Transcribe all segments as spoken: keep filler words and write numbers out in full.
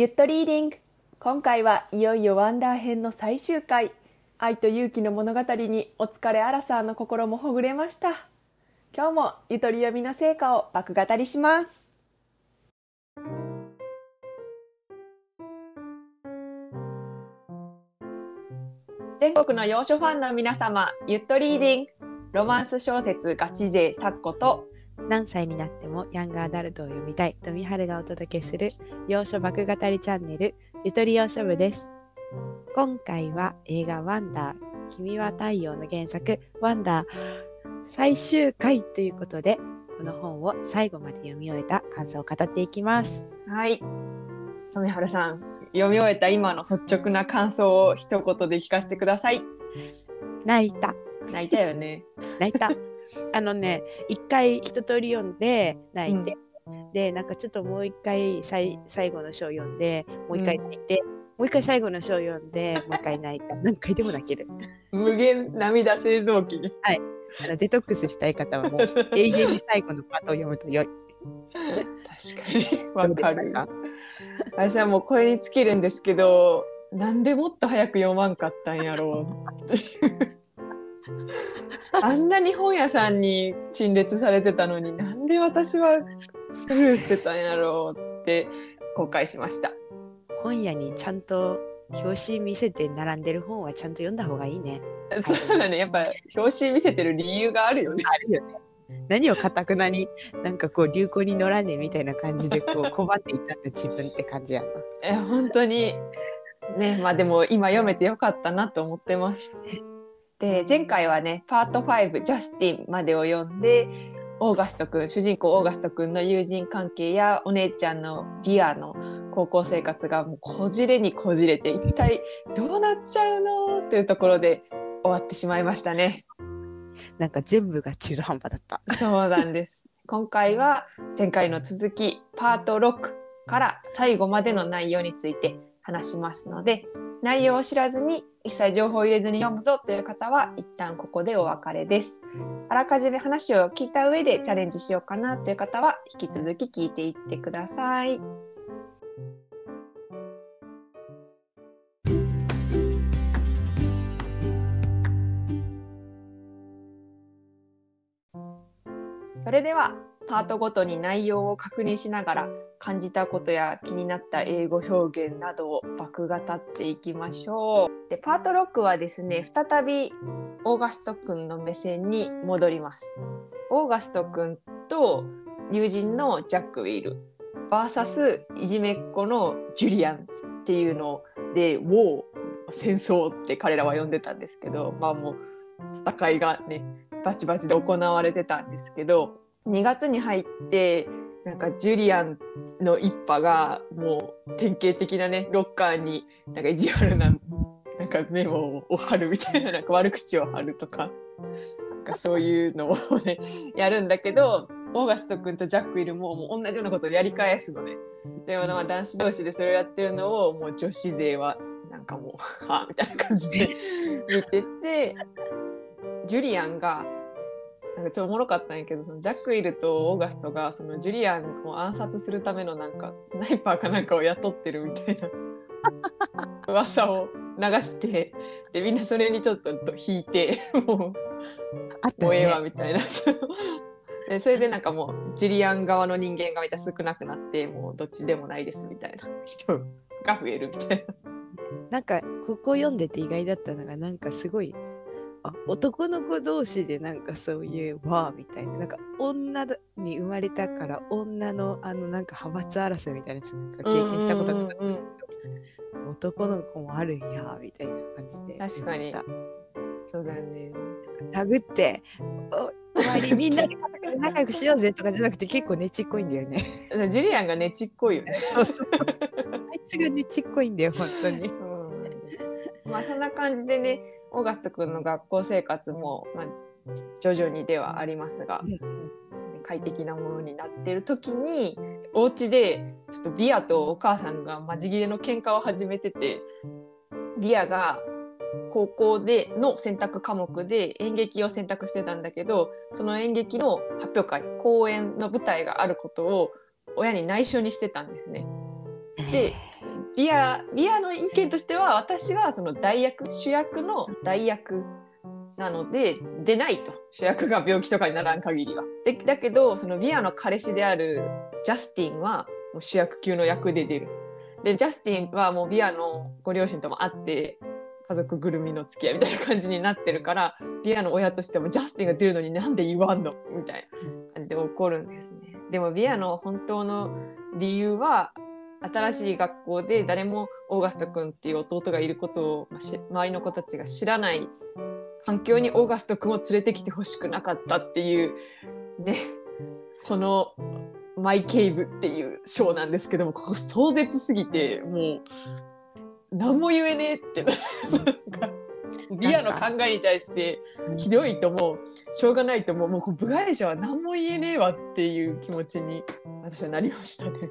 ゆっとリーディング。今回はいよいよワンダー編の最終回、愛と勇気の物語にお疲れアラサーの心もほぐれました。今日もゆとり読みの成果を爆語りします。全国の洋書ファンの皆様、ゆっとリーディング。ロマンス小説ガチ勢サッコと、何歳になってもヤングアダルトを読みたい富春がお届けする洋書爆語りチャンネル、ゆとり洋書部です。今回は映画ワンダー、君は太陽の原作ワンダー最終回ということで、この本を最後まで読み終えた感想を語っていきます。はい、富春さん、読み終えた今の率直な感想を一言で聞かせてください。泣いた。泣いたよね。泣いた。あのね、一回一通り読んで泣いて、うん、でなんかちょっともう一回さい最後の章読んでもう一回泣いて、うん、もう一回最後の章読んでもう一回泣いた。何回でも泣ける。無限涙製造機。はい、あのデトックスしたい方はもう永遠に最後のパートを読むと良い。確かにわかる。私はもうこれに尽きるんですけど、なんでもっと早く読まんかったんやろうっていう。あんなに本屋さんに陳列されてたのに、なんで私はスルーしてたんやろうって後悔しました。本屋にちゃんと表紙見せて並んでる本はちゃんと読んだ方がいいね。そうだね、やっぱ表紙見せてる理由があるよね。あるよね。何を堅くなになんかこう流行に乗らねえみたいな感じでこう拒んでいたんだ自分って感じやな。え、本当にね。まあでも今読めてよかったなと思ってます。で、前回はね、パートファイブ、ジャスティンまでを読んで、オーガスト君、主人公オーガスト君の友人関係やお姉ちゃんのビアの高校生活がもうこじれにこじれて、一体どうなっちゃうのというところで終わってしまいましたね。なんか全部が中途半端だった。そうなんです。今回は前回の続き、パートろくから最後までの内容について話しますので、内容を知らずに一切情報を入れずに読むぞという方は一旦ここでお別れです。あらかじめ話を聞いた上でチャレンジしようかなという方は引き続き聞いていってください。それではパートごとに内容を確認しながら、感じたことや気になった英語表現などを爆語っていきましょう。で、パートろくはですね、再びオーガスト君の目線に戻ります。オーガスト君と友人のジャックウィル ブイエス いじめっ子のジュリアンっていうので、ウォー、戦争って彼らは呼んでたんですけど、まあもう戦いがねバチバチで行われてたんですけど、にがつに入ってなんかジュリアンの一派がもう典型的なね、ロッカーになんか意地悪ななんかメモを貼るみたい な, なんか悪口を貼ると か, なんかそういうのをねやるんだけど、オーガスト君とジャック・ウィル も, もう同じようなことをやり返すのね。でもまあ男子同士でそれをやってるのをもう女子勢はなんかもうはぁみたいな感じで見てて、ジュリアンがなんかちょっとおもろかったんやけど、そのジャック・ウィルとオーガストがそのジュリアンを暗殺するためのなんかスナイパーかなんかを雇ってるみたいな噂を流して、でみんなそれにちょっと引いて、もうもうええわみたいな。でそれでなんかもうジュリアン側の人間がめっちゃ少なくなって、もうどっちでもないですみたいな人が増えるみたいな。なんかここ読んでて意外だったのが、なんかすごい男の子同士でなんかそういうわーみたいな、なんか女に生まれたから女のあのなんか派閥争いみたいな経験したことがあったけど、うんうんうん、男の子もあるんやみたいな感じで。確かにそうだね。殴って終わりみんなで仲良くしようぜとかじゃなくて、結構ねちっこいんだよね。ジュリアンがねちっこいよね。そうそうあいつがねちっこいんだよ本当に。そうなんです、まあ、そんな感じでね、オーガスト君の学校生活も、まあ、徐々にではありますが、うん、快適なものになってる時に、お家でちょっとビアとお母さんがまじ切れの喧嘩を始めてて、ビアが高校での選択科目で演劇を選択してたんだけど、その演劇の発表会、公演の舞台があることを親に内緒にしてたんですね。でビア、ビアの意見としては、私はその代役、主役の代役なので出ないと、主役が病気とかにならん限りは。でだけどそのビアの彼氏であるジャスティンはもう主役級の役で出る。でジャスティンはもうビアのご両親とも会って家族ぐるみの付き合いみたいな感じになってるから、ビアの親としてもジャスティンが出るのになんで言わんのみたいな感じで怒るんですね。でもビアの本当の理由は、新しい学校で誰もオーガスト君っていう弟がいることを周りの子たちが知らない環境にオーガスト君を連れてきてほしくなかったっていうね、このマイケイブっていうショーなんですけども、ここ壮絶すぎてもう何も言えねえってビアの考えに対してひどいともしょうがないとも、もう部外者は何も言えねえわっていう気持ちに私はなりましたね。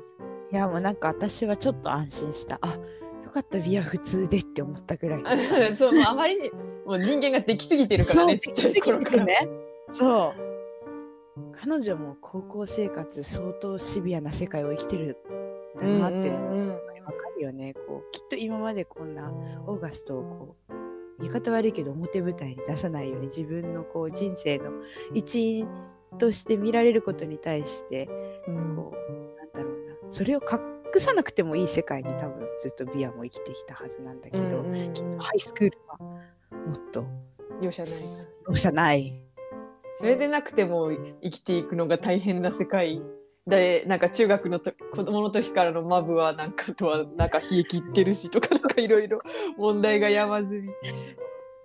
いや、もうなんか私はちょっと安心した。あ、よかったビア普通でって思ったぐらい。そう、もうあまりにもう人間ができすぎてるからね、ちっちゃい頃からね。そう。彼女も高校生活相当シビアな世界を生きてるんだなって分かるよね。こうきっと今までこんなオーガストをこう言い方悪いけど表舞台に出さないように自分のこう人生の一員として見られることに対してこう、うん、なんだろうな、それを隠さなくてもいい世界に多分ずっとビアも生きてきたはずなんだけど、うん、きっとハイスクールはもっと容赦ない容赦ない。それでなくても生きていくのが大変な世界で、なんか中学のと子供の時からのマブはなんかとはなんか冷え切ってるしとか、なんかいろいろ問題が山積み。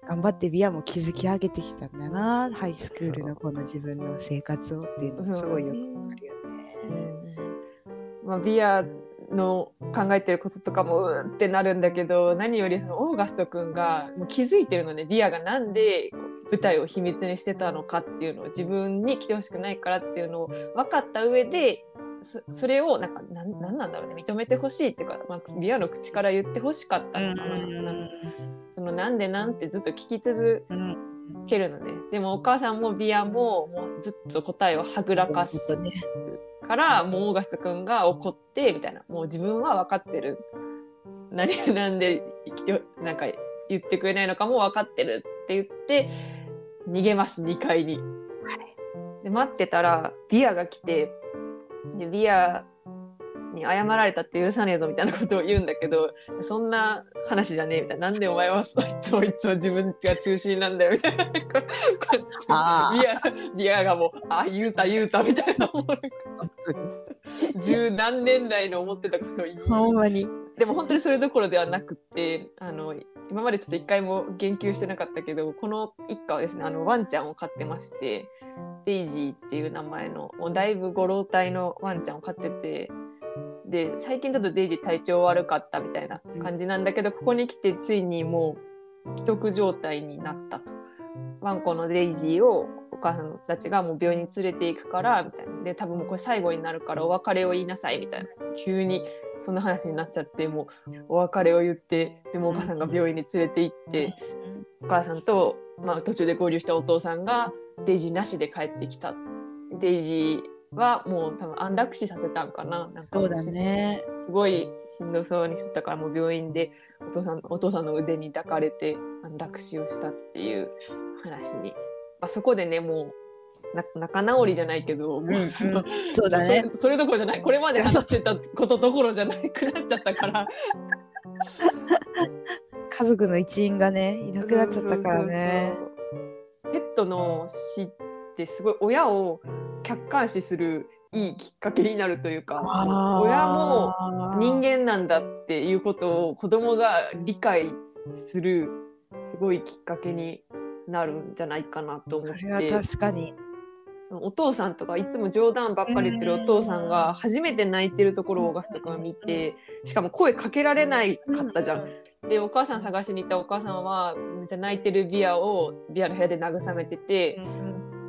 頑張ってビアも築き上げてきたんだな、ハイスクールのこの自分の生活をっていうのすごいよくあるよね。まあ、ビアの考えてることとかもうんってなるんだけど、何よりそのオーガスト君がもう気づいてるのね、ビアがなんで舞台を秘密にしてたのかっていうのを、自分に来てほしくないからっていうのを分かった上で、 そ, それをなんかなんなんなんだろうね、認めてほしいっていうか、まあ、ビアの口から言ってほしかったのかな、うん、そのなんでなんてずっと聞き続けるのね、うん、でもお母さんもビア も, もうずっと答えをはぐらかすから、もうオーガスト君が怒ってみたいな、もう自分は分かってる、何なんで生きてなんか言ってくれないのかも分かってるって言って逃げますにかいに、はい、で待ってたらビアが来て、でビアに謝られたって許さねえぞみたいなことを言うんだけど、そんな話じゃねえみたいな、なんでお前はいつもいつも自分が中心なんだよみたいな、あビアビアがもうあ言うた言うたみたいな十何年来の思ってたことを言う。ほんまに。でも本当にそれどころではなくて、あの今までちょっと一回も言及してなかったけど、この一家はですね、あのワンちゃんを飼ってまして、デイジーっていう名前のもうだいぶご老体のワンちゃんを飼ってて、で最近ちょっとデイジー体調悪かったみたいな感じなんだけど、ここに来てついにもう危篤状態になったと。ワンコのデイジーをお母さんたちがもう病院に連れていくからみたいな、で多分もうこれ最後になるからお別れを言いなさいみたいな、急にそんな話になっちゃって、もうお別れを言って、でもお母さんが病院に連れて行って、お母さんと、まあ、途中で合流したお父さんがデイジーなしで帰ってきた。デイジーはもう多分安楽死させたんかな、なんかそうだね、すごいしんどそうにしてたから、もう病院でお父さん、お父さんの腕に抱かれて安楽死をしたっていう話に、まあ、そこでね、もうな仲直りじゃないけど、うん、その、そうだね、そ、それどころじゃない、これまで話してたことどころじゃなくなっちゃったから家族の一員がねいなくなっちゃったからね。そうそうそうそう、ペットの死ってすごい親を客観視するいいきっかけになるというか、親も人間なんだっていうことを子供が理解するすごいきっかけになるんじゃないかなと思って。それは確かに。そのお父さんとかいつも冗談ばっかり言ってるお父さんが初めて泣いてるところをオーガスト君が見て、しかも声かけられないかったじゃん。でお母さん探しに行ったお母さんはめっちゃ泣いてるビアをビアの部屋で慰めてて、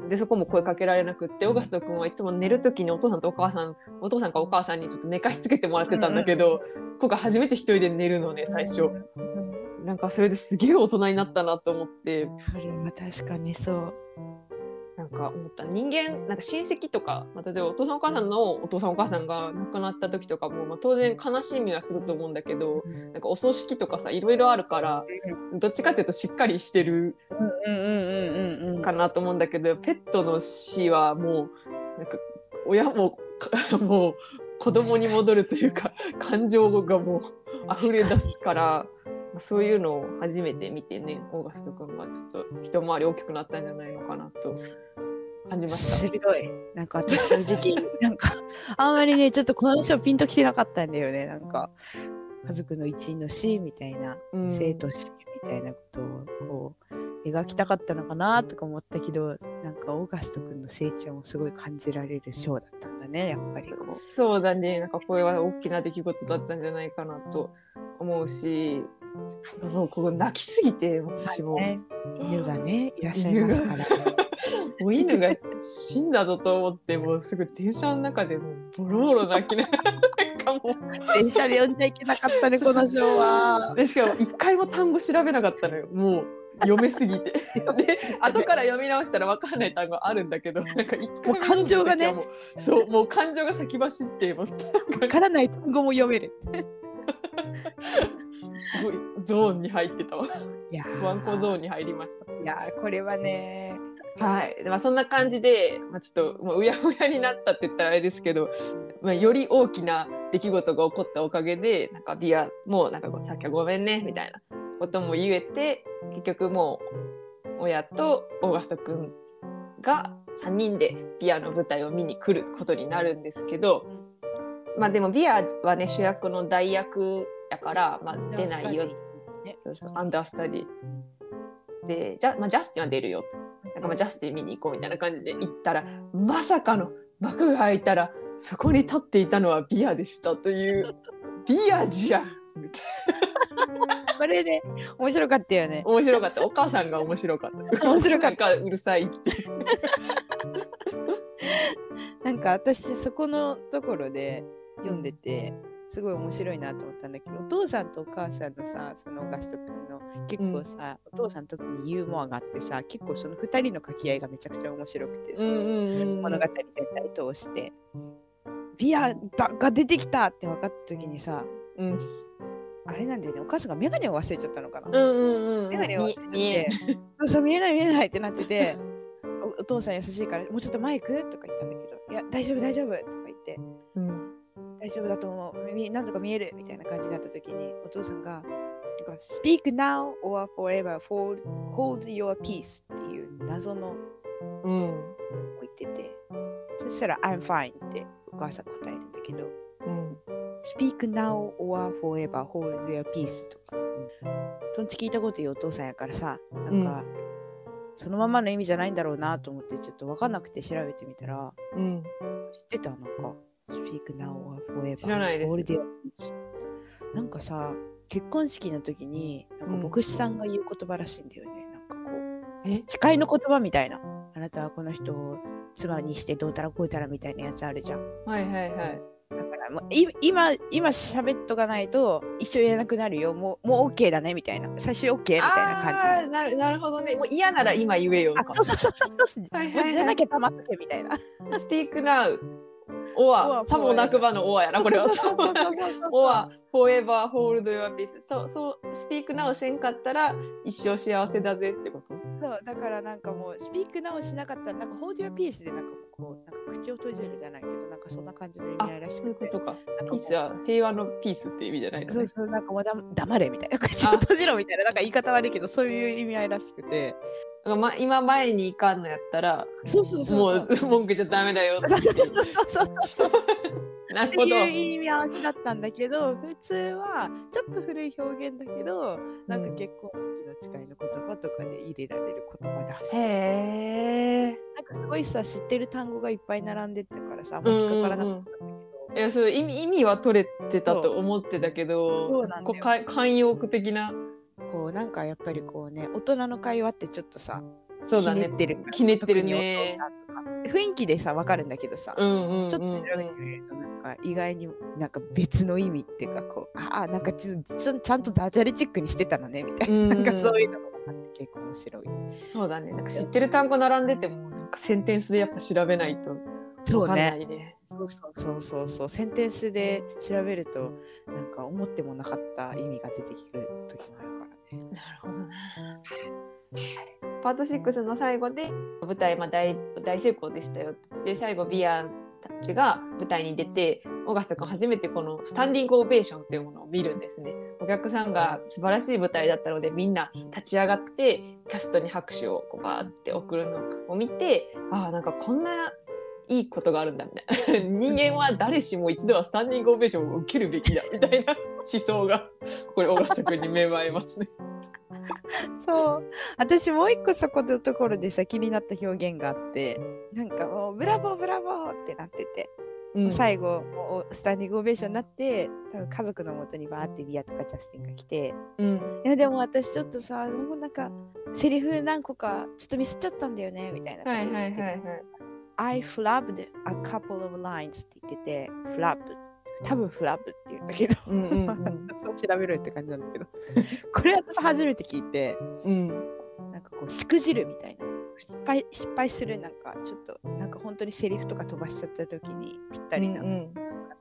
でそこも声かけられなくって、オーガスト君はいつも寝る時にお父さんとお母さんお父さんかお母さんにちょっと寝かしつけてもらってたんだけど、今回初めて一人で寝るのね最初。なんかそれですげえ大人になったなと思って。それは確かにそう。なんか思った人間なんか親戚とか、まあ、例えばお父さんお母さんのお父さんお母さんが亡くなった時とかも、まあ、当然悲しみはすると思うんだけど、なんかお葬式とかさいろいろあるからどっちかっていうとしっかりしてるかなと思うんだけど、ペットの死はもうなんか親ももう子供に戻るというか感情がもう溢れ出すから、そういうのを初めて見てね、オーガスト君がちょっと一回り大きくなったんじゃないのかなと感じました。鋭い。なんか私正直なんかあんまりねちょっとこの話をピンときてなかったんだよね。なんか家族の一員の死みたいな、うん、生と死みたいなことをこう描きたかったのかなとか思ったけど、なんかオーガスト君の成長もすごい感じられるショーだったんだね、やっぱりこう。そうだね、なんかこれは大きな出来事だったんじゃないかなと思うし、もうここ泣きすぎて私も、ね、犬がねいらっしゃいますからもう犬が死んだぞと思ってもうすぐ電車の中でもうボロボロ泣きながら電車で呼んじゃいけなかったねこのショーは。でしかも一回も単語調べなかったのよ、もう読めすぎてで後から読み直したら分からない単語あるんだけど、なんか一回も感情がねもうそうもう感情が先走ってもう分からない単語も読めるすごいゾーンに入ってたわ。いやワンコゾーンに入りました。いやこれはね、はい、まあ、そんな感じで、まあ、ちょっと、まあ、うやうやになったって言ったらあれですけど、まあ、より大きな出来事が起こったおかげでなんかビアもうなんかさっきはごめんねみたいなことも言えて、結局もう親とオーガスト君がさんにんでビアの舞台を見に来ることになるんですけど、まあでもビアはね主役の代役だから、まあ、出ないよ、そうそうアンダースタディで、じゃ、まあ、ジャスティンは出るよ、なんかまあジャスティン見に行こうみたいな感じで行ったら、まさかの幕が開いたらそこに立っていたのはビアでしたという。ビアじゃんみたいなこれで、ね、面白かったよね。面白かった。お母さんが面白かった面白かった。うるさいってなんか私そこのところで読んでてすごい面白いなと思ったんだけど、お父さんとお母さんのさ、そのオーガスト君の結構さ、うん、お父さん特にユーモアがあってさ、結構そのふたりの掛け合いがめちゃくちゃ面白くて、その物語全体通してビアが出てきたって分かった時にさ、うん、あれなんだよね、お母さんがメガネを忘れちゃったのかな、うんうんうん、メガネを忘れちゃってそうそう見えない見えないってなっててお, お父さん優しいからもうちょっとマイクとか言ったんだけど、いや大丈夫大丈夫とか言って、うん、大丈夫だと思う、なんとか見えるみたいな感じになった時にお父さんが Speak now or forever hold, hold your peace っていう謎のを言ってて、うん、そしたら I'm fine ってお母さん答えるんだけど、うん、Speak now or forever hold your peace とか、うん、とんち聞いたこと言うお父さんやからさ、なんか、うん、そのままの意味じゃないんだろうなと思ってちょっと分かんなくて調べてみたら、うん、知ってたのかSpeak now or forever. 知らないです。なんかさ、結婚式の時になんか牧師さんが言う言葉らしいんだよね。うん、なんかこう誓いの言葉みたいな。あなたはこの人を妻にしてどうたらこうたらみたいなやつあるじゃん。はいはいはい。だからもう今今喋っとかないと一緒言えなくなるよ。もうもう OK だねみたいな。最初 OK みたいな感じ。あ、なるなるほどね。もう嫌なら今言えよとか。そうそうそうそう。はいはいはい、じゃなきゃ黙ってみたいな。Speak now。オア、さもなくばのオアやな、これは。オア、フォーエバー、ホールド・ヨア・ピース。そう、そう、スピーク・ナウせんかったら一生幸せだぜってこと。そう、だからなんかもう、スピーク・ナウしなかったら、なんかホールド・ヨア・ピースでなんかこう、なんか口を閉じるじゃないけど、なんかそんな感じの意味合いらしくて。あ、そういうことか。ピースは平和のピースって意味じゃないのね。そうそう、なんかもうだ黙れみたいな、口を閉じろみたいな、なんか言い方悪いけど、そういう意味合いらしくて。ま、今前に行かんのやったらそうそうそうそうもう文句じゃダメだよっていう意味合わせだったんだけど、普通はちょっと古い表現だけど、うん、なんか結婚式の誓いの言葉とかで入れられる言葉らしい。へー、なんかすごいさ知ってる単語がいっぱい並んでったからさ、もう引っかからなかったんだけど、うんうんうん、いやそう意味、意味は取れてたと思ってたけど、こう慣用句的なこうなんかやっぱりこうね、大人の会話ってちょっとさ、そうだね、ひねってる、ひねってるね、雰囲気でさ分かるんだけどさ、うんうんうん、ちょっと違うよね、なんか意外になんか別の意味っていうか、こう、ああ、なんかち ち, ちゃんとダジャレチックにしてたのねみたいな、うん、なんかそういうのもあって結構面白い。そうだね、なんか知ってる単語並んでてもなんかセンテンスでやっぱ調べないと分かんないね。そうそうそうそう、センテンスで調べるとなんか思ってもなかった意味が出てくる時もあるからね。なるほどな。パートろくの最後で舞台、まあ、大, 大成功でしたよで、最後ビアたちが舞台に出てオーガスタ君初めてこのスタンディングオベーションというものを見るんですね。お客さんが素晴らしい舞台だったのでみんな立ち上がってキャストに拍手をこうバーって送るのを見て、ああなんかこんないいことがあるんだみたいな人間は誰しも一度はスタンディングオベーションを受けるべきだみたいな思想がここでオーガスタ君に芽生えますね。そう、私もう一個そこのところでさ気になった表現があって、なんかもうブラボーブラボーってなってて、うん、最後もうスタンディングオベーションになって多分家族のもとにバーってビアとかジャスティンが来て、うん、いやでも私ちょっとさもうなんかセリフ何個かちょっとミスっちゃったんだよねみたいな感じで、はいはいはいはい、I flubbed a couple of lines って言ってて、フラブ多分フラブっていうんだけど、うんうんうん、そう調べろよって感じなんだけどこれ私初めて聞いて、うん、なんかこうしくじるみたいな、失敗失敗する、なんかちょっとなんか本当にセリフとか飛ばしちゃった時にぴったりなの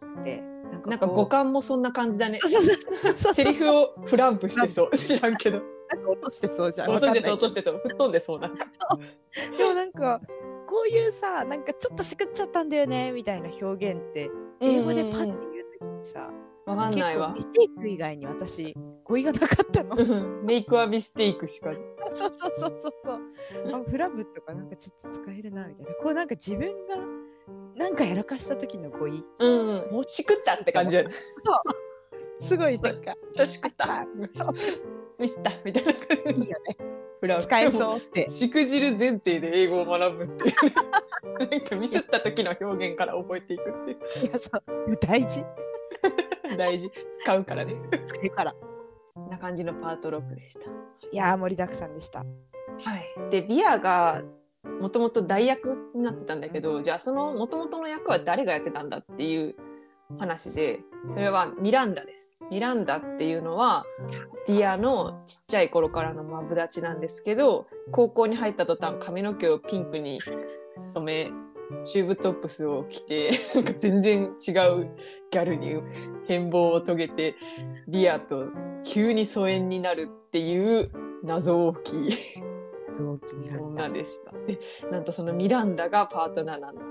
がで、なんかなんか五感もそんな感じだね。セリフをフランプしてそう、知らんけどなんか落としてそうじゃん、落としてそう落としてそう吹っ飛んでそうなでもなんかこういうさなんかちょっとしくっちゃったんだよねみたいな表現って英語でパッて言うときにさ、わかんないわ。ミステイク以外に私語彙がなかったの。メイクはミステイクしか。そうそうそうそうそう。フラブとかなんかちょっと使えるなみたいな。こうなんか自分がなんかやらかした時の語彙。うん。もうしくったって感じ。そう。すごいなんか。ちょしくった。そうミスったみたいな感じ。いいよね。フラブ。使えそうって。しくじる前提で英語を学ぶっていう。なんかミスった時の表現から覚えていくっていう。いやそう。大事。大事、使うからね。使うから。こんな感じのパートろくでした。いやー盛りだくさんでした。はい。でビアがもともと代役になってたんだけど、うん、じゃあそのもともとの役は誰がやってたんだっていう話で、それはミランダです。ミランダっていうのはビアのちっちゃい頃からのマブダチなんですけど、高校に入った途端髪の毛をピンクに染め、チューブトップスを着てなんか全然違うギャルに変貌を遂げてビアと急に疎遠になるっていう謎大きい女でした。でなんとそのミランダがパートななの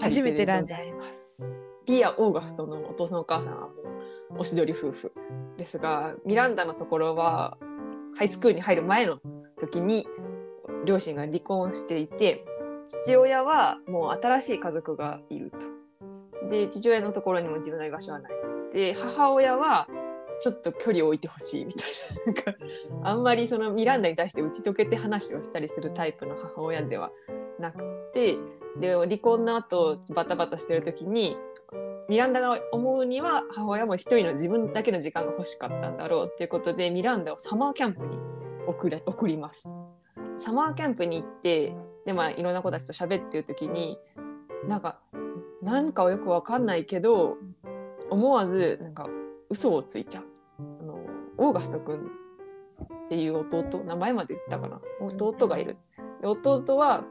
初めてでございます。ビア・オーガストのお父さんお母さんはもうおしどり夫婦ですが、ミランダのところはハイスクールに入る前の時に両親が離婚していて、父親はもう新しい家族がいると。で父親のところにも自分の居場所はない。で母親はちょっと距離を置いてほしいみたい な, なんかあんまりそのミランダに対して打ち解けて話をしたりするタイプの母親ではなくて、で離婚の後バタバタしてる時にミランダが思うには母親も一人の自分だけの時間が欲しかったんだろうっていうことで、ミランダをサマーキャンプに 送, れ送ります。サマーキャンプに行ってで、まあ、いろんな子たちと喋ってる時になんかなんかよくわかんないけど思わずなんか嘘をついちゃう。あのオーガスト君っていう弟、名前まで言ったかな、弟がいる。で弟は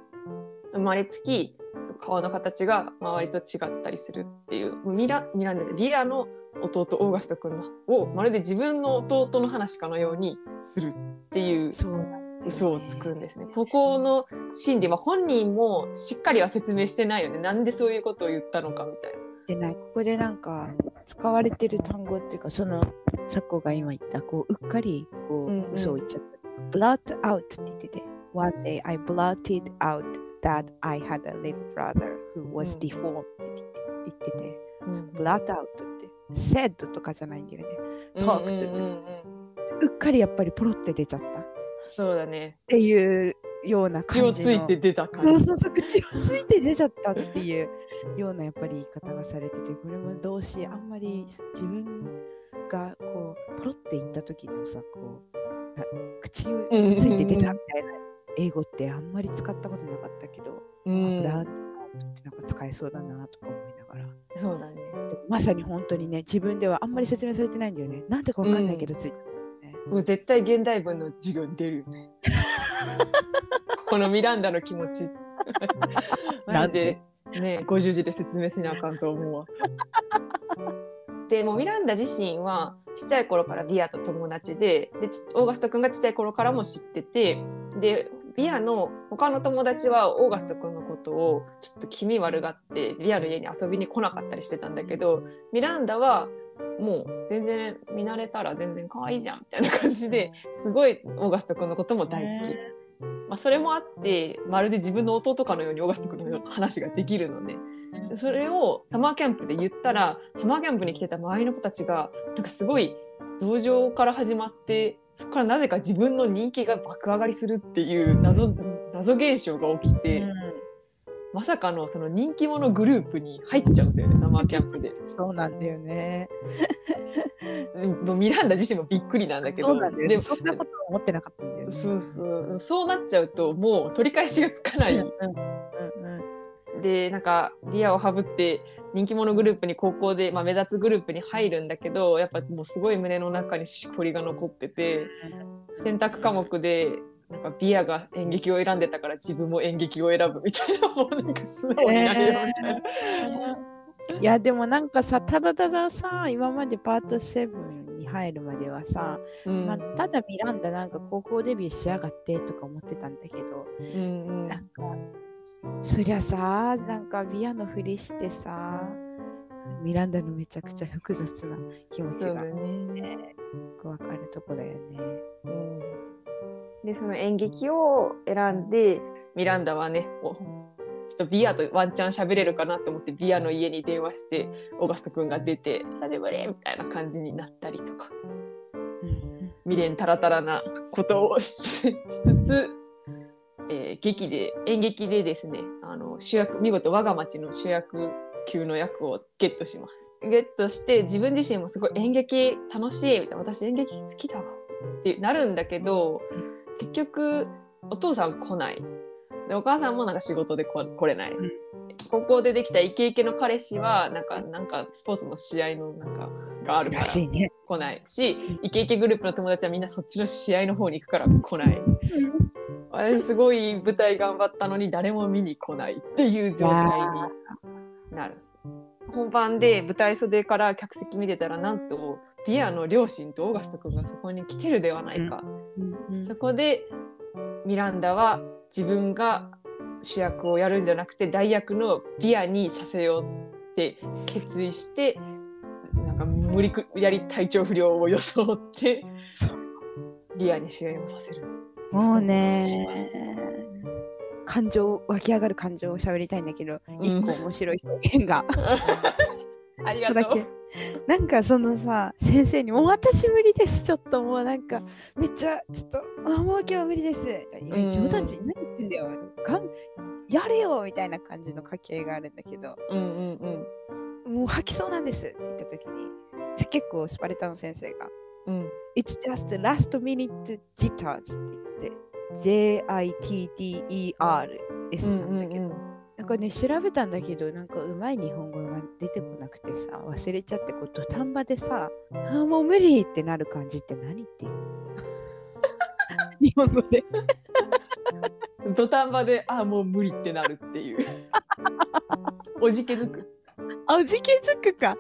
生まれつき顔の形が周りと違ったりするっていうミラミランダでビアの弟オーガスト君をまるで自分の弟の話かのようにするっていう。そう嘘をつくんですね。ここの心理は本人もしっかりは説明してないよね。なんでそういうことを言ったのかみたいな。でない。ここでなんか使われてる単語っていうか、そのさこが今言ったこううっかりこう、うんうん、嘘を言っちゃった。blurt out って言ってて、one day I blurted out that I had a little brother who was deformed って言ってて、うん、blurt out って said とかじゃないんだよね。talked って、うんうんうん、うっかりやっぱりポロって出ちゃった。そうだねっていうような感じの、血をついて出た感じ、そうそうそう、口をついて出ちゃったっていうようなやっぱり言い方がされてて、これも動詞あんまり自分がこうポロって言った時のさこう口をついて出たみたいな英語ってあんまり使ったことなかったけど、ブラッドってなんか使えそうだなとか思いながら、そうだね。まさに本当にね、自分ではあんまり説明されてないんだよね。なんでか分かんないけどついてる、ね、うん、もう絶対現代文の授業に出るよね。このミランダの気持ち。なんでね、ごじゅうじで説明しなあかんと思うわ。でもミランダ自身はちっちゃい頃からビアと友達 で, でオーガスト君がちっちゃい頃からも知ってて、でビアの他の友達はオーガスト君のことをちょっと気味悪がってビアの家に遊びに来なかったりしてたんだけど、ミランダはもう全然見慣れたら全然可愛いじゃんみたいな感じですごいオーガスト君のことも大好き、まあ、それもあってまるで自分の弟かのようにオーガスト君の話ができるので、それをサマーキャンプで言ったらサマーキャンプに来てた周りの子たちがなんかすごい同情から始まって、そこからなぜか自分の人気が爆上がりするっていう 謎, 謎現象が起きて、うん、まさか の, その人気者グループに入っちゃうんだよね、サマーキャンプで。そうなんだよね。もうミランダ自身もびっくりなんだけど、 そうなんだよね、でもそんなことは思ってなかったんだよね。そうそう、そうなっちゃうともう取り返しがつかない、うんうんうん、でなんかビアをはぶって人気者グループに高校で、まあ、目立つグループに入るんだけど、やっぱもうすごい胸の中にしこりが残ってて、選択科目でなんかビアが演劇を選んでたから自分も演劇を選ぶみたいな、もうなんか素直になれよみたいな、えー、いやでもなんかさ、ただたださ今までパートセブンに入るまではさ、うんまあ、ただミランダなんか高校デビューしやがってとか思ってたんだけど、うんうん、なんかそりゃさなんかビアのふりしてさミランダのめちゃくちゃ複雑な気持ちが、ね、分かるとこだよね、うん、でその演劇を選んでミランダはねおちょっとビアとワンチャン喋れるかなと思ってビアの家に電話してオーガスト君が出て久しぶりみたいな感じになったりとか、うん、未練たらたらなことをしつつえー、劇で演劇でですね、あの主役見事我が町の主役級の役をゲットします。ゲットして自分自身もすごい演劇楽しいみたいな、私演劇好きだわってなるんだけど、結局お父さん来ない、でお母さんもなんか仕事でこ来れない、高校でできたイケイケの彼氏はなんか、なんかスポーツの試合のなんかがあるから来ないし、イケイケグループの友達はみんなそっちの試合の方に行くから来ない。あれすごい舞台頑張ったのに誰も見に来ないっていう状態になる。本番で舞台袖から客席見てたら、なんとビアの両親とオーガスト君がそこに来てるではないか、うんうん、そこでミランダは自分が主役をやるんじゃなくて代役のビアにさせようって決意して、なんか無理やり体調不良を装ってビアに主演をさせる。もうね感情湧き上がる感情を喋りたいんだけど、うん、一個面白い表現がありがとう。なんかそのさ先生にもう私無理です、ちょっともうなんかめっちゃちょっとあもう今日は無理です、いや冗談じゃない何言ってんだよやれよみたいな感じの家系があるんだけど、うんうんうん、もう吐きそうなんですって言った時に結構スパルタの先生が、うん、It's just the last minute jitters って言って ジェイアイティーティーイーアールエス なんだけど、うんうんうん、なんかね調べたんだけどなんかうまい日本語が出てこなくてさ忘れちゃってこう土壇場でさあもう無理ってなる感じって何っていう日本語で土壇場であもう無理ってなるっていうおじけづくあおじけづくか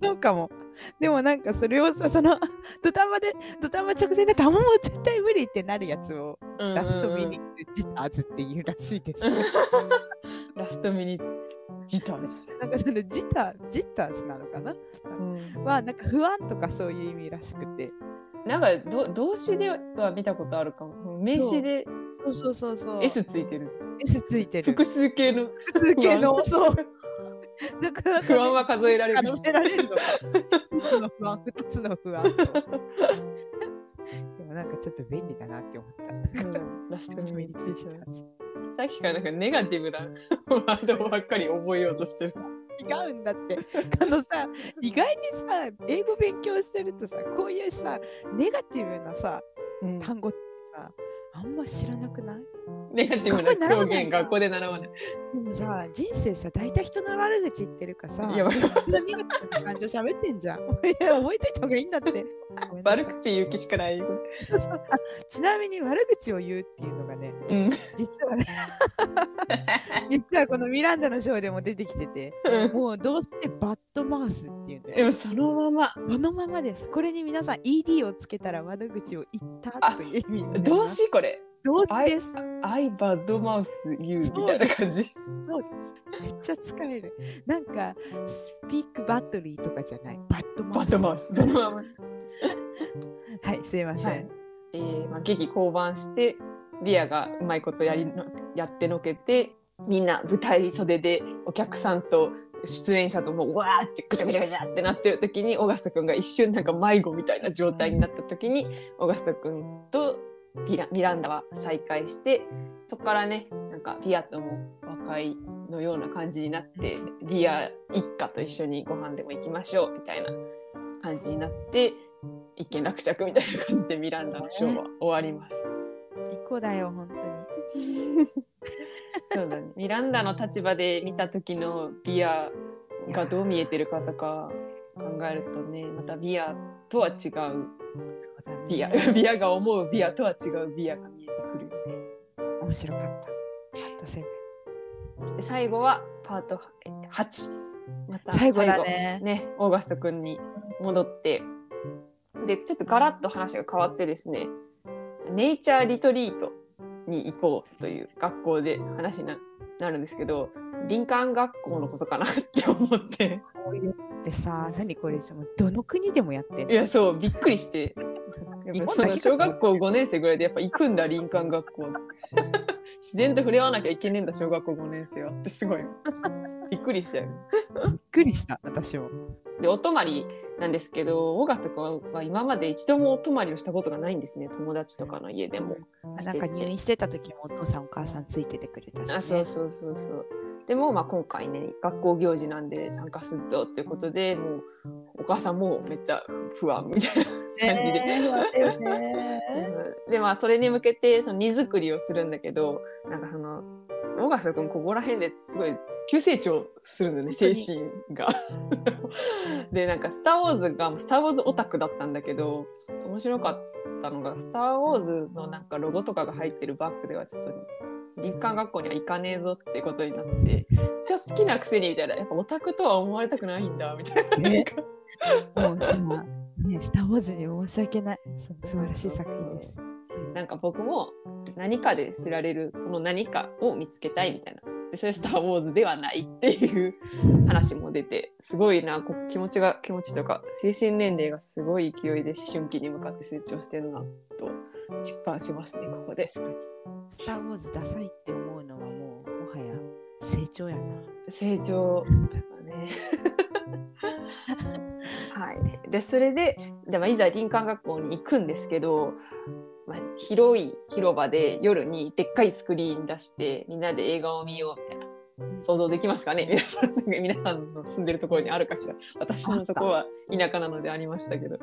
そうかも。でもなんかそれをさその土壇場で土壇場直前でたまも絶対無理ってなるやつを、うんうんうん、ラストミニッツジターズっていうらしいですラストミニッツジターズなんかそのジタジターズなのかな、うん、はなんか不安とかそういう意味らしくて、なんかど動詞では見たことあるかも、名詞でそうそうそうそう S ついてる S ついてる複数形の複数形のそうなかなかね、不安は数えられる。数えられるのか。ふたつの不安、ふたつの不安。でもなんかちょっと便利だなって思った。うん、ラストミニッツジターズ。さっきからなんかネガティブなワードばっかり覚えようとしてる。違うんだって。あのさ、意外にさ、英語勉強してるとさ、こういうさ、ネガティブなさ、単語ってさ、あんま知らなくないね、でもな表現学校で習わない。でもさ、人生さ、大体人の悪口言ってるかさ、いや自分の見事な感情喋ってんじゃん。いや覚えておいた方がいいんだって。悪口言う気しかないよ。ちなみに悪口を言うっていうのがね、うん、実はね、実はこのミランダのショーでも出てきてて、もうどうしてバッドマウスっていうんだよ。でもそのまま。そのままです。これに皆さん イーディー をつけたら悪口を言ったという意味に。どうしこれ。どうです I, I bad mouth you みたいな感じ。そうです。めっちゃ使える。なんか speak badly とかじゃない。bad mouth。そのまま。はい、すいません。はい、えー、まあ劇降板してリアがうまいことやりのやってのけて、みんな舞台袖でお客さんと出演者ともうわーってぐちゃぐちゃぐちゃってなってる時に、オガスタ君が一瞬なんか迷子みたいな状態になった時に、オガスタ君とピラミランダは再会して、そこからね、なんかピアとも和解のような感じになって、リア一家と一緒にご飯でも行きましょうみたいな感じになって、一件落着みたいな感じでミランダのショーは終わります。最高だよ本当に。そうだね、ミランダの立場で見た時のビアがどう見えてるかとか考えるとね、またビアとは違うビア、ビアが思うビアとは違うビアが見えてくるよね。面白かった。そして最後はパートはち。また最後だね。ね、オーガスト君に戻って。で、ちょっとガラッと話が変わってですね、ネイチャーリトリートに行こうという学校で話に な, なるんですけど、リンカーン学校のことかなって思って。こういうってさ、何これどの国でもやってる。いや、そう、びっくりして。その小学校ごねん生ぐらいでやっぱ行くんだ林間学校。自然と触れ合わなきゃいけねえんだ小学校ごねん生はって、すごいびっくりしたよ。びっくりした私も。で、お泊まりなんですけど、オーガスト君は今まで一度もお泊まりをしたことがないんですね、友達とかの家でも。ててなんか入院してた時もお父さんお母さんついててくれたし、ね、あ、そうそうそうそう。でもまあ今回ね、学校行事なんで参加するぞっていうことで、もうお母さんもめっちゃ不安みたいな感じで、えーね、でまあそれに向けてその荷造りをするんだけど、なんかそのオガスタ君ここら辺ですごい急成長するのね、精神が。で、なんかスターウォーズがスターウォーズオタクだったんだけど、面白かったのがスターウォーズのなんかロゴとかが入ってるバッグではちょっと林間学校には行かねえぞってことになって、じゃあ好きなくせにみたいな、やっぱオタクとは思われたくないんだみたいな、ね、もう今ね、スターウォーズに申し訳ない、素晴らしい作品です。そうそうそう、なんか僕も何かで知られるその何かを見つけたいみたいな、でそれスターウォーズではないっていう話も出て、すごいな、こ気持ちが気持ちとか精神年齢がすごい勢いで思春期に向かって成長してるなと実感しますね、ここで。スターウォーズダサいって思うのはもうもはや成長やな。成長やっぱね。はい、でそれ で, で、まあ、いざ林間学校に行くんですけど、まあ、広い広場で夜にでっかいスクリーン出してみんなで映画を見ようみたいな、想像できますかね、皆さん。皆さんの住んでるところにあるかしら。私のところは田舎なのでありましたけど、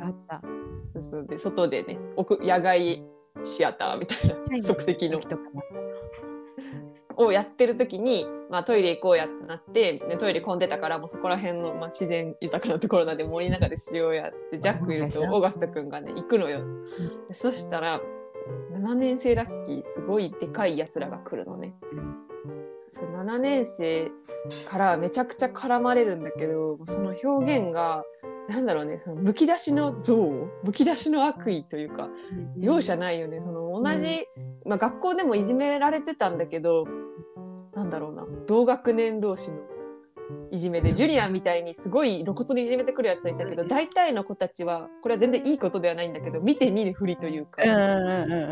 あった。そうで、外でね、屋外シアターみたいな即席のをやってる時に、まあ、トイレ行こうやってなって、ね、トイレ混んでたから、もうそこら辺の、まあ、自然豊かなところなんで森の中でしようやって、ジャックいるとオーガスタ君がね行くのよ。でそしたらななねん生らしきすごいでかいやつらが来るのね。そう、ななねん生からめちゃくちゃ絡まれるんだけど、その表現がなんだろうね、そのむき出しの憎悪、むき出しの悪意というか、容赦ないよね。その同じ、まあ、学校でもいじめられてたんだけど、なんだろうな、同学年同士のいじめで、ジュリアンみたいにすごい露骨にいじめてくるやつがいたけど、大体の子たちはこれは全然いいことではないんだけど、見て見ぬふりというか、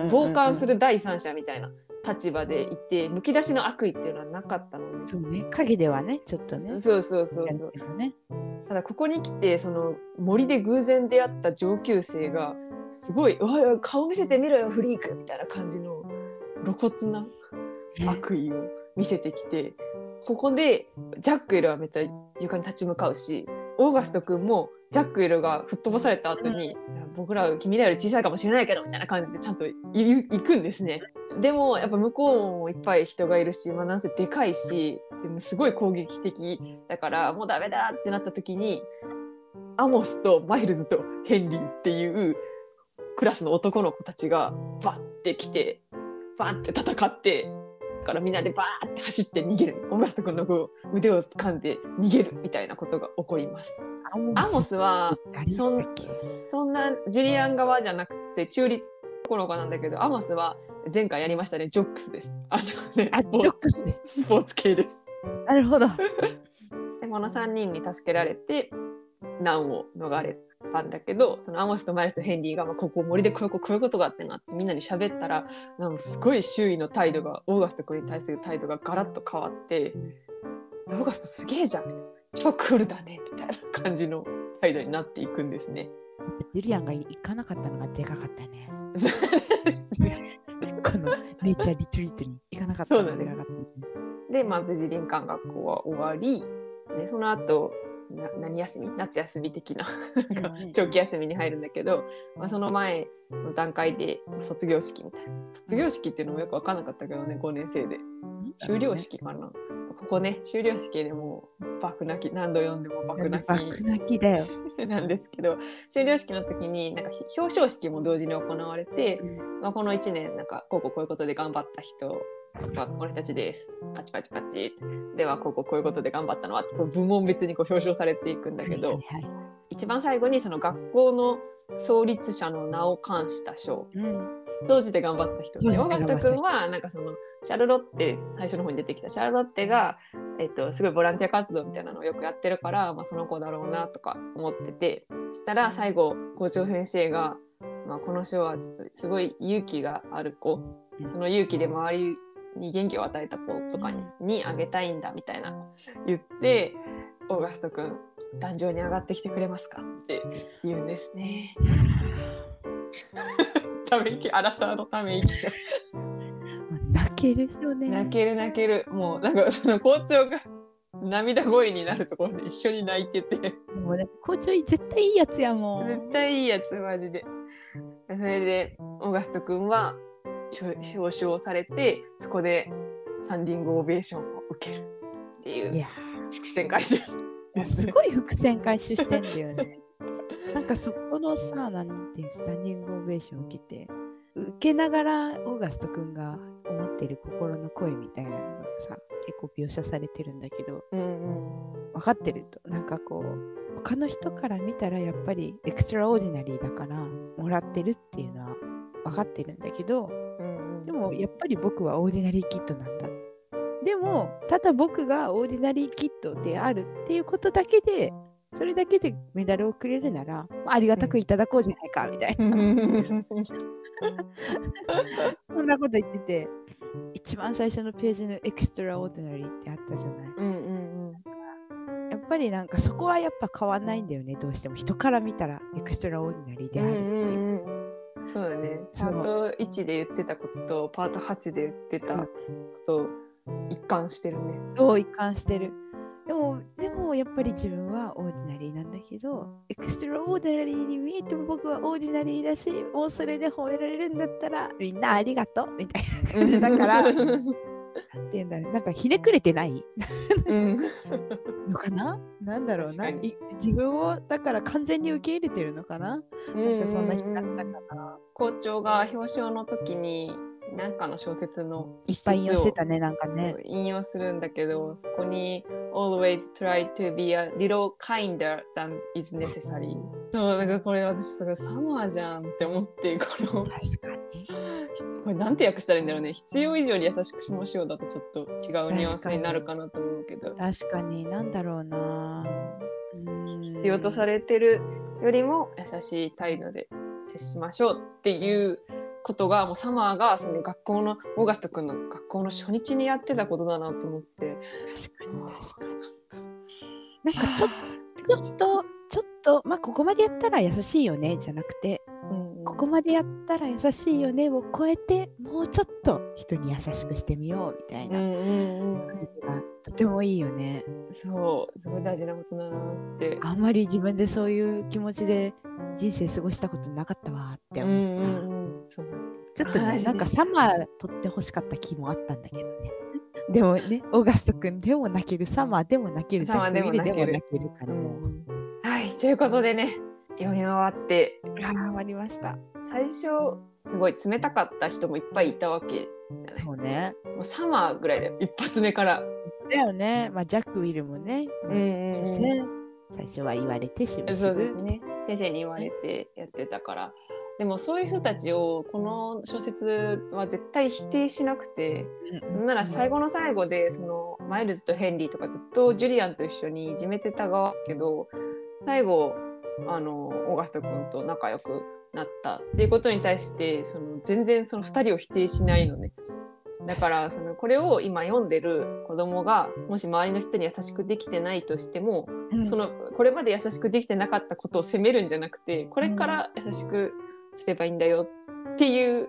傍観する第三者みたいな立場でいて、むき出しの悪意っていうのはなかったので、そうね、影ではねちょっとね、そうそうそうそう。ただここに来て、その森で偶然出会った上級生がすごい、うわ顔見せてみろよフリークみたいな感じの露骨な悪意を見せてきて、ここでジャックエルはめっちゃ床に立ち向かうし、オーガスト君もジャック・ウィルが吹っ飛ばされた後に、うん、僕ら君らより小さいかもしれないけどみたいな感じでちゃんと行くんですね。でもやっぱ向こうもいっぱい人がいるし、まあ、なんせでかいし、でもすごい攻撃的だからもうダメだってなった時に、アモスとマイルズとヘンリーっていうクラスの男の子たちがバッて来てバッて戦って、だからみんなでバーって走って逃げる、オムラス君の腕を掴んで逃げるみたいなことが起こります。アモスはそ ん, そんなジュリアン側じゃなくて中立頃かなんだけど、アモスは前回やりましたね、ジョックスです。あの、ね、あスポーツ、ジョックス、ね、スポーツ系です。なるほど。でこのさんにんに助けられて難を逃れたんだけど、そのアモスとマイルスとヘンリーが、まあ、ここ森でこういうこういうことがあってなってみんなに喋ったら、なんかすごい周囲の態度が、オーガスト君に対する態度がガラッと変わって、オーガストすげえじゃんみたいな、超クールだねみたいな感じの態度になっていくんですね。ジュリアンが行かなかったのがでかかったね。このネイチャーリトリートに行かなかったのがでかかった、ね。で、まあ、無事林間学校は終わり、でその後な何休み夏休み的な長期休みに入るんだけど、まあ、その前の段階で卒業式みたいな、卒業式っていうのもよく分かんなかったけどね、ごねん生で修了式かな、ここね修了式でもうバク泣き、何度読んでもバク泣きバク泣きだよなんですけど、修了式の時になんか表彰式も同時に行われて、うんまあ、このいちねんなんかこうこうこういうことで頑張った人まあ、俺たちですパチパチパチではこうこうこういうことで頑張ったのはって部門別にこう表彰されていくんだけど、はいはいはい、一番最後にその学校の創立者の名を冠した賞、うん、当時で頑張った人、オーガスト君はなんかそのシャルロッテ、最初の方に出てきたシャルロッテが、えっと、すごいボランティア活動みたいなのをよくやってるから、まあ、その子だろうなとか思ってて、そしたら最後校長先生が、まあ、この賞はちょっとすごい勇気がある子、その勇気で周りに元気を与えた子とか に,、うん、にあげたいんだみたいな言って、うん、オーガスト君壇上に上がってきてくれますかって言うんですね。ため息、アラサーのため息泣けるよね。泣ける泣ける、もうなんかその校長が涙声になるところで一緒に泣いててもう、ね、校長絶対いいやつやもん、絶対いいやつマジで。それでオーガスト君は表彰されて、そこでスタンディングオベーションを受けるっていう伏線回収です、ね、すごい伏線回収してんだよね。なんかそこのさ、なんていうスタンディングオベーションを受けて、受けながらオーガスト君が思っている心の声みたいなのがさ結構描写されてるんだけど、うんうん、分かってるとなんかこう他の人から見たらやっぱりエクストラオーディナリーだからもらってるっていうのは分かってるんだけど、でもやっぱり僕はオーディナリーキッドなんだ、でもただ僕がオーディナリーキッドであるっていうことだけで、それだけでメダルをくれるなら、まあ、ありがたくいただこうじゃないかみたいな、そんなこと言ってて、一番最初のページのエクストラオーディナリーってあったじゃない、うんうんうん、やっぱりなんかそこはやっぱ変わんないんだよね、どうしても人から見たらエクストラオーディナリーであるっていう、うんうんうん、そうだね、パートいちで言ってたこととパートはちで言ってたこと一貫してるね。そう一貫してる。でもでもやっぱり自分はオーディナリーなんだけど、エクストラオーディナリーに見えても僕はオーディナリーだし、もうそれで褒められるんだったらみんなありがとうみたいな感じだからって言うんだね、なんかひねくれてないのかな、なんだろうな、自分をだから完全に受け入れてるのかな、なんかそんな人だったかな。校長が表彰の時に何かの小説の一節を引用してたね、なんかね引用するんだけど、そこに always try to be a little kinder than is necessary そう、なんかこれ私それサマーじゃんって思って、この確かにこれなんて訳したらいいんだろうね、必要以上に優しくしましょうだとちょっと違うニュアンスになるかなと思うけど、確かになんだろうな、必要とされてるよりも優しい態度で接しましょうっていうことが、もうサマーがその学校のオーガスト君の学校の初日にやってたことだなと思って、確かに確かに、なんかちょっとちょっとちょっとまあここまでやったら優しいよねじゃなくて、うん、ここまでやったら優しいよねを超えて、もうちょっと人に優しくしてみようみたいな感じがとてもいいよね。そう、すごい大事なことだなって。あんまり自分でそういう気持ちで人生過ごしたことなかったわって思った、うんうん、そうちょっとね、なんかサマー撮ってほしかった気もあったんだけどね。でもね、オーガスト君でも泣ける、サマーでも泣ける、サマーでも泣けるからもう。はい、ということでね、読み回って終わりました。最初すごい冷たかった人もいっぱいいたわけじゃない。そうね、もうサマーぐらいで一発目からだよね、まあ、ジャック・ウィルもね、うん、最初は言われてしまう。そうですね、先生に言われてやってたから、ね、でもそういう人たちをこの小説は絶対否定しなくて、うん、なら最後の最後でそのマイルズとヘンリーとかずっとジュリアンと一緒にいじめてた側けど、最後あのオーガスト君と仲良くなったっていうことに対してその全然そのふたりを否定しないのね。だからそのこれを今読んでる子供がもし周りの人に優しくできてないとしても、そのこれまで優しくできてなかったことを責めるんじゃなくて、これから優しくすればいいんだよっていう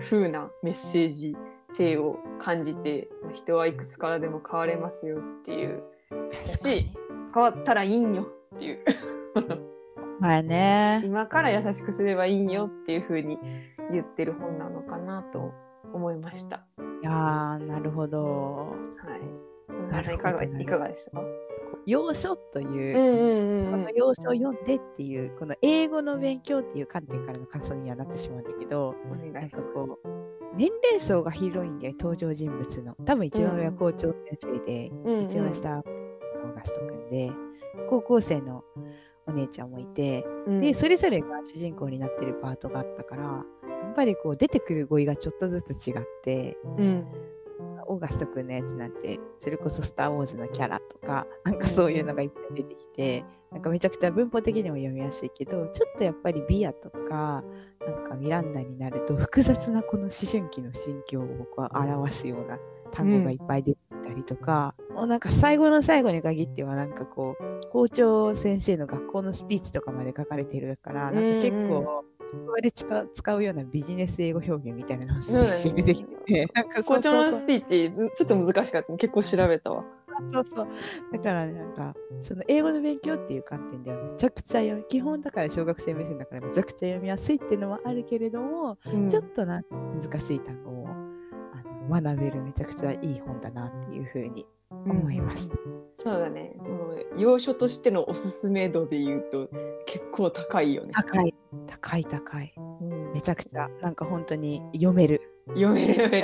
風なメッセージ性を感じて、人はいくつからでも変われますよっていう、し変わったらいいんよっていうまあね、今から優しくすればいいよっていう風に言ってる本なのかなと思いました。いやー、なるほど、はい、なるほど。いかが、いかがですか。要所という、うんうんうん、この要所を読んでっていう、この英語の勉強っていう観点からの感想にはなってしまうんだけど、お願いします。なんかこう年齢層が広いんで、登場人物の多分一番上は校長先生で、うん、一番下はオーガスト君で、高校生のお姉ちゃんもいて、うん、でそれぞれが主人公になってるパートがあったから、やっぱりこう出てくる語彙がちょっとずつ違って、うん、オーガスト君のやつなんてそれこそスターウォーズのキャラとかなんかそういうのがいっぱい出てきて、なんかめちゃくちゃ文法的にも読みやすいけど、ちょっとやっぱりビアとかなんかミランダになると複雑なこの思春期の心境を僕は表すような単語がいっぱい出てたりとか、うん、もうなんか最後の最後に限ってはなんかこう校長先生の学校のスピーチとかまで書かれてるから、なんか結構これ使うようなビジネス英語表現みたいなのが出てきて、なんか校長のスピーチちょっと難しかった、ね、結構調べたわ。そうそう、だからなんかその英語の勉強っていう観点ではめちゃくちゃ読み、基本だから小学生目線だからめちゃくちゃ読みやすいっていうのはあるけれども、うん、ちょっとなんか難しい単語をあの学べるめちゃくちゃいい本だなっていうふうに思いました、うん、そうだね。もう要所としてのおすすめ度で言うと結構高いよね。高い高い高い、うん、めちゃくちゃなんか本当に読める読める読め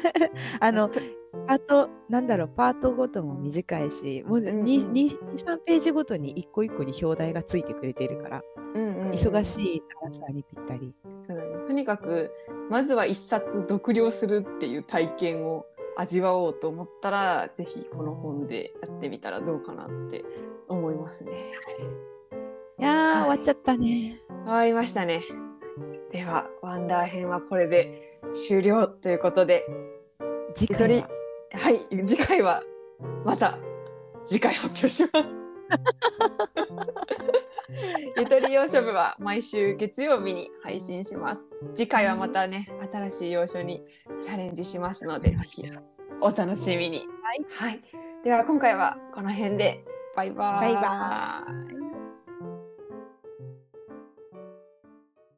るあのあとなんだろう、パートごとも短いし、もう に,さん ページごとに一個一個に表題がついてくれているから、うんうんうん、忙しい朝にぴったり。そうだね、とにかくまずは一冊読了するっていう体験を味わおうと思ったら、ぜひこの本でやってみたらどうかなって思いますね。いやー、はい、終わっちゃったね。終わりましたね。ではワンダー編はこれで終了ということで、次回は、はい、次回はまた次回発表しますゆとり要所部は毎週月曜日に配信します。次回はまたね、新しい要所にチャレンジしますので、ぜひお楽しみに、はいはい、では今回はこの辺でバイバーイ、バイバーイ。